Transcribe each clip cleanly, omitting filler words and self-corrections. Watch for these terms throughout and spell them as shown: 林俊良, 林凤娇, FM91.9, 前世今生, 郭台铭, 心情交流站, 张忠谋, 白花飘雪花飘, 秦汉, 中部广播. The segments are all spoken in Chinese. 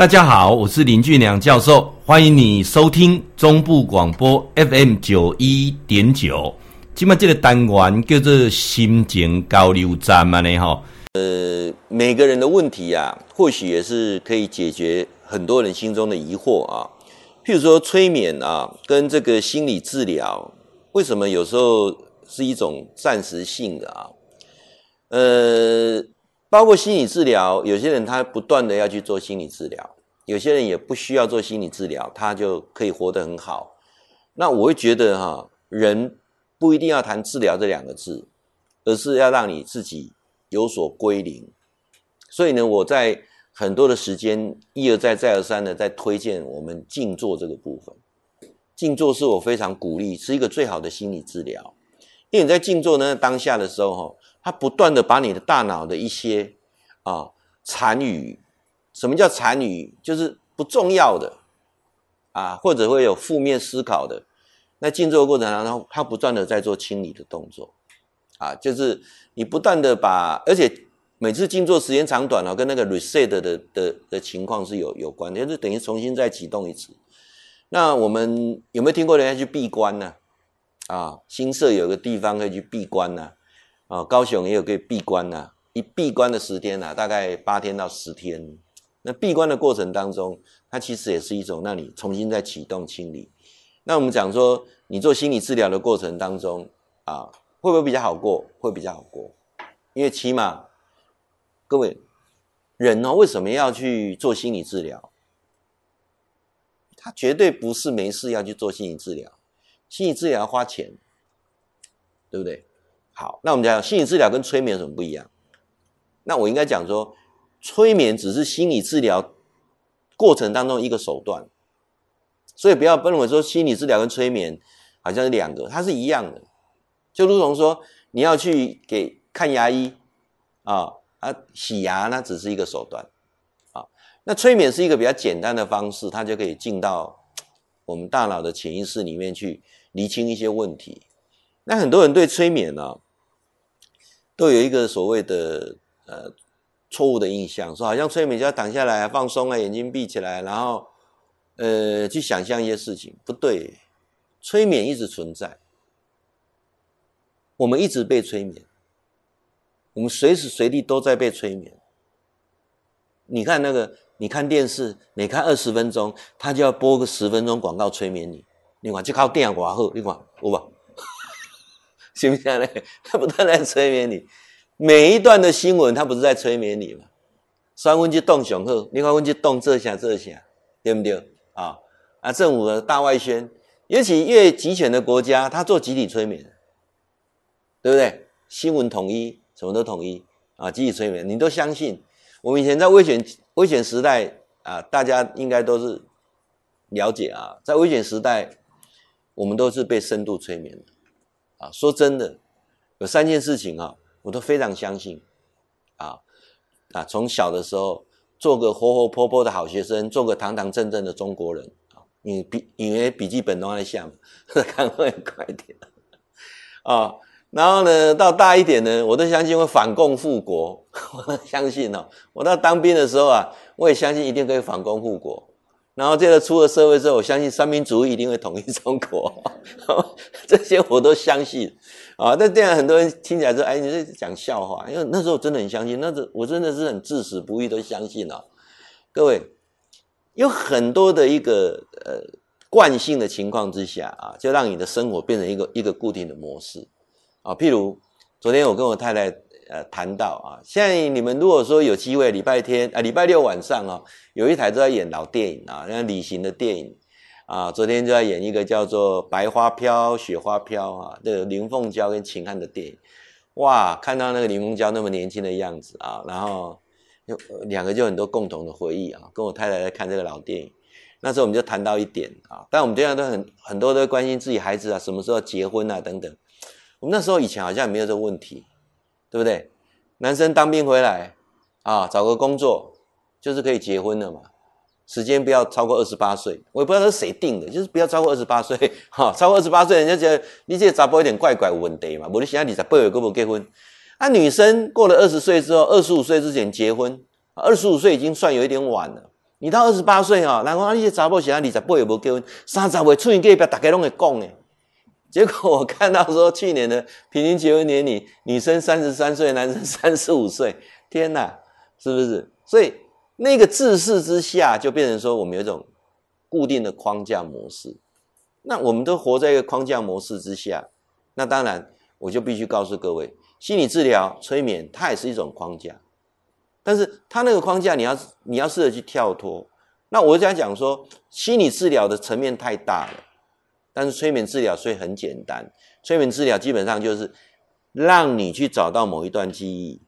大家好，我是林俊良教授，欢迎你收听中部广播 FM91.9。 现在这个单元叫做心情交流站每个人的问题啊，或许也是可以解决很多人心中的疑惑啊。譬如说催眠啊，跟这个心理治疗，为什么有时候是一种暂时性的啊？包括心理治疗，有些人他不断的要去做心理治疗，有些人也不需要做心理治疗，他就可以活得很好。那我会觉得人不一定要谈治疗这两个字，而是要让你自己有所归零。所以呢，我在很多的时间一而再再而三的在推荐我们静坐这个部分。静坐是我非常鼓励，是一个最好的心理治疗。因为你在静坐呢当下的时候，它不断的把你的大脑的一些残余，什么叫残余？就是不重要的或者会有负面思考的。那静坐的过程当中，它不断的在做清理的动作就是你不断的把，而且每次静坐时间长短跟那个 reset 的情况是有关的，就是等于重新再启动一次。那我们有没有听过人家去闭关呢？新社有个地方可以去闭关呢。高雄也有可以闭关呐，一闭关的时间大概8天到10天。那闭关的过程当中，它其实也是一种让你重新再启动清理。那我们讲说，你做心理治疗的过程当中会不会比较好过？会比较好过，因为起码各位人为什么要去做心理治疗？他绝对不是没事要去做心理治疗，心理治疗要花钱，对不对？好，那我们讲心理治疗跟催眠有什么不一样？那我应该讲说，催眠只是心理治疗过程当中一个手段，所以不要认为说心理治疗跟催眠好像是两个，它是一样的。就如同说你要去给看牙医洗牙，那只是一个手段那催眠是一个比较简单的方式，它就可以进到我们大脑的潜意识里面去厘清一些问题。那很多人对催眠都有一个所谓的错误的印象，说好像催眠就要躺下来放松眼睛闭起来，然后去想象一些事情。不对，催眠一直存在，我们一直被催眠，我们随时随地都在被催眠。你看你看电视，每看20分钟，他就要播个10分钟广告催眠你。你看这靠电影多好，你看有吧？行不行呢？他不断在催眠你，每一段的新闻他不是在催眠你嘛？说我们去动雄鹤，你看我们去动这下，对不对？政府的大外宣，尤其越集权的国家，他做集体催眠，对不对？新闻统一，什么都统一集体催眠，你都相信。我们以前在威权时代大家应该都是了解在威权时代，我们都是被深度催眠的。说真的，有3件事情我都非常相信从小的时候做个活活泼泼的好学生，做个堂堂正正的中国人因为笔记本都在下嘛，看会快一点然后呢，到大一点呢，我都相信会反共复国，我都相信我到当兵的时候我也相信一定可以反共复国。然后这个出了社会之后，我相信三民主义一定会统一中国这些我都相信但这样很多人听起来说，你是讲笑话，因为那时候真的很相信，那我真的是很至死不渝都相信各位，有很多的一个惯性的情况之下就让你的生活变成一个固定的模式譬如昨天我跟我太太谈到现在你们如果说有机会，礼拜六晚上有一台都在演老电影那旅行的电影昨天就在演一个叫做《白花飘雪花飘》林凤娇跟秦汉的电影。哇，看到那个林凤娇那么年轻的样子然后两个就很多共同的回忆跟我太太在看这个老电影。那时候我们就谈到一点但我们这样都很多都关心自己孩子什么时候结婚等等。我们那时候以前好像没有这个问题，对不对？男生当兵回来找个工作就是可以结婚了嘛，时间不要超过28岁。我也不知道是谁定的，就是不要超过28岁超过28岁人家觉得你这查甫一点怪怪有问题嘛，不然现在28岁还没结婚女生过了20岁之后，25岁之前结婚，25岁已经算有一点晚了你到28岁吼，人讲啊，你这查某是啊28也无结婚，30岁出去隔壁大家拢会讲诶。结果我看到说，去年的平均结婚年龄，女生33岁，男生35岁，天哪，是不是？所以那个制式之下，就变成说我们有一种固定的框架模式。那我们都活在一个框架模式之下，那当然我就必须告诉各位，心理治疗、催眠，它也是一种框架，但是它那个框架你要试着去跳脱。那我想讲说，心理治疗的层面太大了，但是催眠治疗所以很简单。催眠治疗基本上就是让你去找到某一段记忆，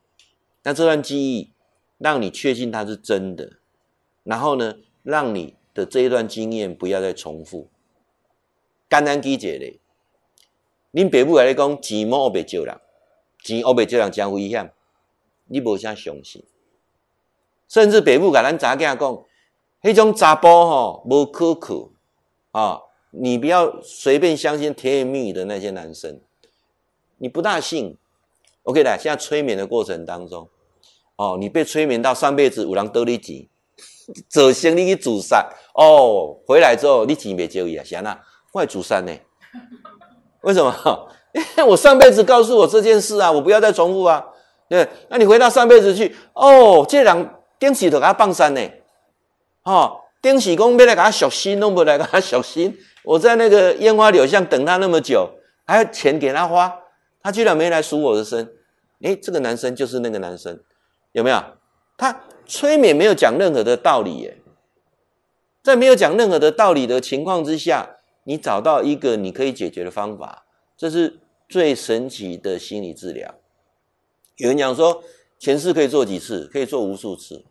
那这段记忆让你确信它是真的，然后呢，让你的这一段经验不要再重复。简单记一个，你爸母来讲钱莫白借人，钱莫白借人真危险，你无啥相信。甚至爸母甲咱查囝讲，迄种查甫吼无可靠啊，你不要随便相信甜言蜜语的那些男生，你不大信。OK 啦，现在催眠的过程当中，哦，你被催眠到上辈子有人倒你钱，造成你去自杀，哦，回来之后你钱袂借伊啊，是安那？外祖山呢？为什么？因为我上辈子告诉我这件事啊，我不要再重复啊。对，那你回到上辈子去，哦，这人顶时就给他放山呢，哦，顶时讲要来给他赎身，弄不来给他赎身。我在那个烟花柳巷等他那么久，还有钱给他花，他居然没来赎我的身。诶，这个男生就是那个男生，有没有？他催眠没有讲任何的道理耶，在没有讲任何的道理的情况之下。你找到一个你可以解决的方法，这是最神奇的心理治疗。有人讲说前世可以做几次，可以做无数次，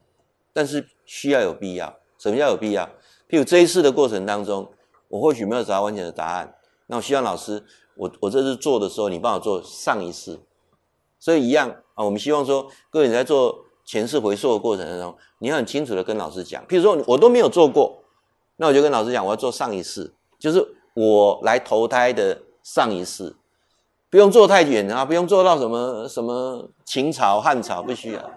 但是需要有必要。什么叫有必要？譬如这一次的过程当中，我或许没有找到完全的答案，那我希望老师，我这次做的时候，你帮我做上一次。所以一样啊，我们希望说各位你在做前世回溯的过程当中，你要很清楚的跟老师讲。譬如说我都没有做过，那我就跟老师讲，我要做上一次。就是我来投胎的上一世，不用做太远啊，不用做到什么秦朝、汉朝，不需要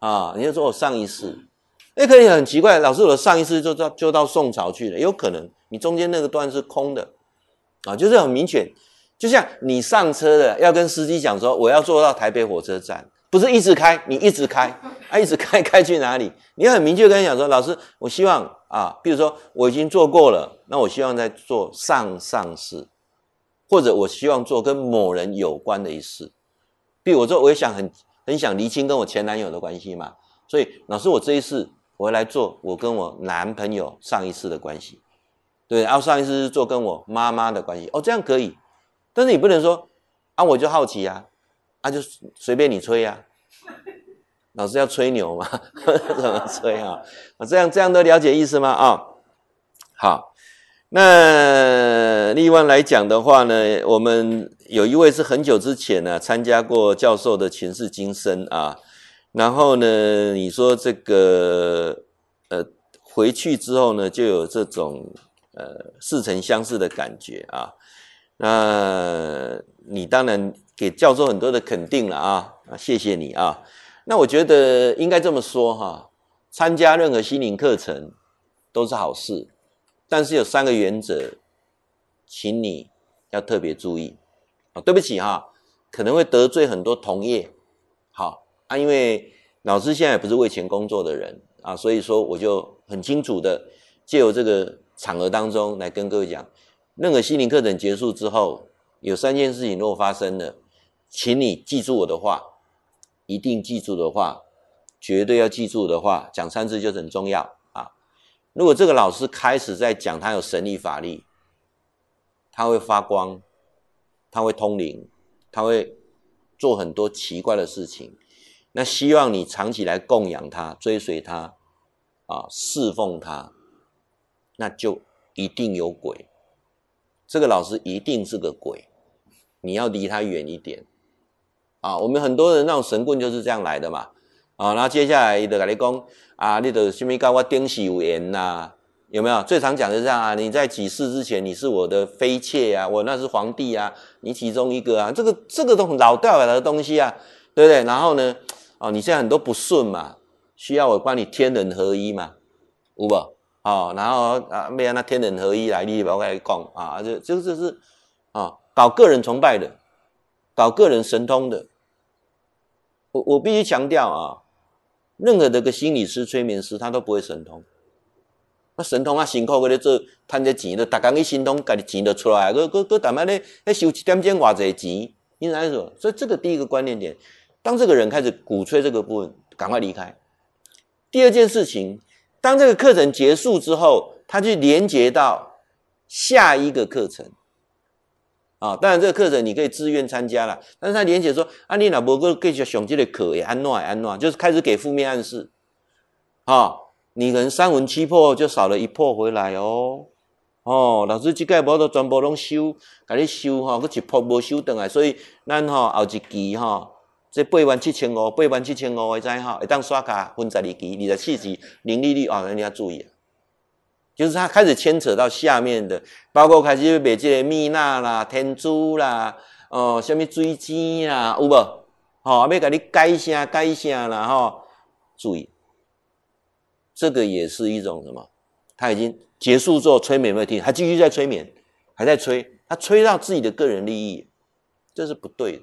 啊。你就说我上一世，那可能很奇怪，老师我的上一世就到宋朝去了，有可能你中间那个段是空的啊，就是很明显。就像你上车的要跟司机讲说，我要坐到台北火车站，不是一直开，你一直开啊，一直开去哪里？你要很明确跟你讲说，老师，我希望。啊，比如说我已经做过了，那我希望再做上上世，或者我希望做跟某人有关的一事。比如我说我也想很想厘清跟我前男友的关系嘛，所以老师我这一世我要来做我跟我男朋友上一世的关系，对，然后上一世是做跟我妈妈的关系，哦，这样可以。但是你不能说啊，我就好奇啊，啊就随便你吹啊。老师要吹牛吗？怎么吹啊？这样都了解意思吗？啊、哦，好。那另外来讲的话呢，我们有一位是很久之前呢、啊、参加过教授的前世今生啊，然后呢，你说这个回去之后呢，就有这种似曾相识的感觉啊。那你当然给教授很多的肯定了啊，谢谢你啊。那我觉得应该这么说哈，参加任何心灵课程都是好事，但是有三个原则，请你要特别注意啊、哦！对不起哈，可能会得罪很多同业，好啊，因为老师现在也不是为钱工作的人啊，所以说我就很清楚的借由这个场合当中来跟各位讲，任何心灵课程结束之后，有三件事情如果发生了，请你记住我的话。一定记住的话，绝对要记住的话，讲三次就很重要啊！如果这个老师开始在讲他有神力法力，他会发光，他会通灵，他会做很多奇怪的事情。那希望你长期来供养他，追随他啊，侍奉他，那就一定有鬼。这个老师一定是个鬼，你要离他远一点。啊，我们很多人那种神棍就是这样来的嘛，啊，然后接下来就跟你说啊，你就什么跟我顶是有缘啊，有没有？最常讲的是这样啊，你在几世之前你是我的妃妾啊，我那是皇帝啊，你其中一个啊，这个都很老掉牙的东西啊，对不对？然后呢，哦，你现在很多不顺嘛，需要我帮你天人合一嘛，有没有？哦，然后啊，要按那天人合一来，你不要来讲啊，就是啊，搞个人崇拜的，搞个人神通的。我必须强调啊，任何的个心理师、催眠师，他都不会神通。那神通啊，辛苦个咧做，赚这钱都，大家去神通，家己钱都出来，个他妈咧，咧收一点点偌济钱，你知影说？所以这个第一个关键点，当这个人开始鼓吹这个部分，赶快离开。第二件事情。当这个课程结束之后，他去连接到下一个课程，啊，当然这个课程你可以自愿参加啦，但是他连接说，啊，你若无继续上这个课，也安怎也安怎，就是开始给负面暗示，啊，你可能三魂七魄就少了一魄回来哦，哦，老师这届无都全部拢收，甲你收哈，佮一魄无收回来，所以咱吼后一期哈。这87500，87500的知哈，一当刷卡分12期，24期零利率啊，人家注意啊，就是他开始牵扯到下面的，包括开始卖这个蜜蜡啦、天珠啦，哦，什么水晶啦，有无？好、哦，要给你改一下啦，哈、哦，注意，这个也是一种什么？他已经结束之后催眠没有听，他继续在催眠，还在催，他催到自己的个人利益，这是不对的。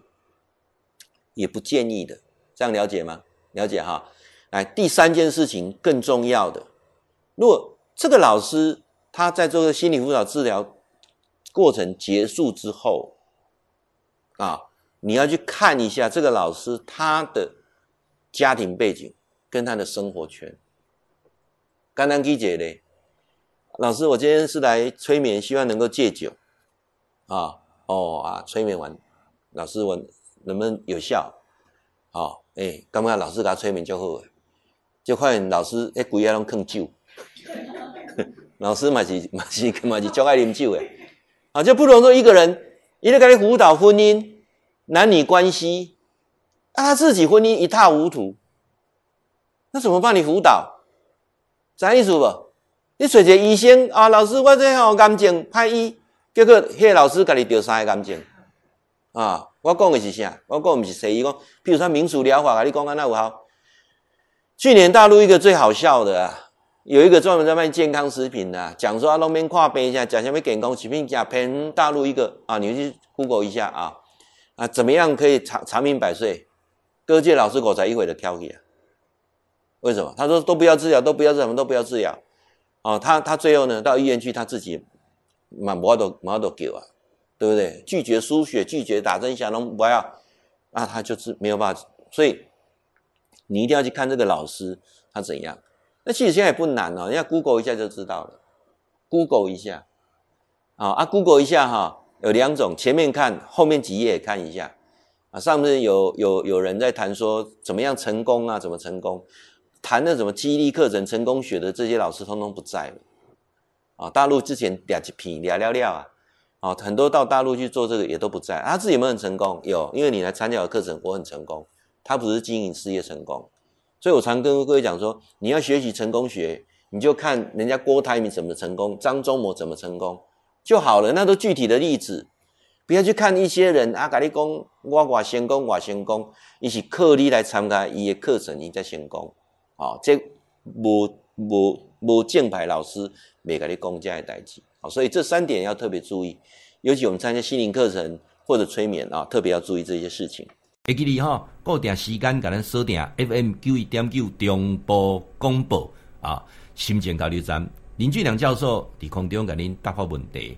也不建议的，这样了解吗？了解哈。来，第三件事情更重要的，如果这个老师他在做心理辅导治疗过程结束之后，啊，你要去看一下这个老师他的家庭背景跟他的生活圈。刚刚记者嘞，老师，我今天是来催眠，希望能够戒酒。啊，哦啊，催眠完，老师我。能不能有效？哦，欸，感觉老师给他催眠就好了，就发现老师一规下拢嗑酒，老师嘛是足爱啉酒的，啊，就不容说一个人，一直给你辅导婚姻、男女关系，啊，他自己婚姻一塌糊涂，那怎么办？你辅导，啥意思不？你找一个医生啊，老师我这吼癌症歹医，结果迄老师家己得三个癌症，啊。我讲的是啥？我讲的不是西医，讲，譬如说民俗疗法，跟你讲安那有效。去年大陆一个最好笑的啊，有一个专门在卖健康食品的、啊，讲说啊，拢免看病一下，讲什么健康食品，讲骗大陆一个啊，你去 Google 一下啊啊，怎么样可以长命百岁？各界老师口才一会的挑剔啊，为什么？他说都不要治疗，都不要什么，都不要治疗。哦、啊，他最后呢到医院去，他自己蛮多叫啊。对不对？拒绝输血，拒绝打针，想拢不要，那他就是没有办法。所以你一定要去看这个老师他怎样。那其实现在也不难哦，你要 Google 一下就知道了。Google 一下，哦、啊 ，Google 一下哈，有两种，前面看，后面几页也看一下。啊，上面有人在谈说怎么样成功啊，怎么成功，谈的什么激励课程、成功学的这些老师通通不在了。啊，大陆之前俩一批聊啊。哦，很多到大陆去做这个也都不在，他自己有没有很成功？有，因为你来参加我的课程，我很成功。他不是经营事业成功，所以我常跟各位讲说，你要学习成功学，你就看人家郭台铭怎么成功，张忠谋怎么成功就好了，那都具体的例子，不要去看一些人啊，跟你讲我成功，他是靠你来参加他的课程，他才成功。哦，这无正牌老师袂跟你讲这样的代志。好，所以这三点要特别注意，尤其我们参加心灵课程或者催眠啊，特别要注意这些事情。会记得哈，固定时间给咱锁定 FM91.9 中波广播啊，心情交流站林俊良教授在空中给您答复问题。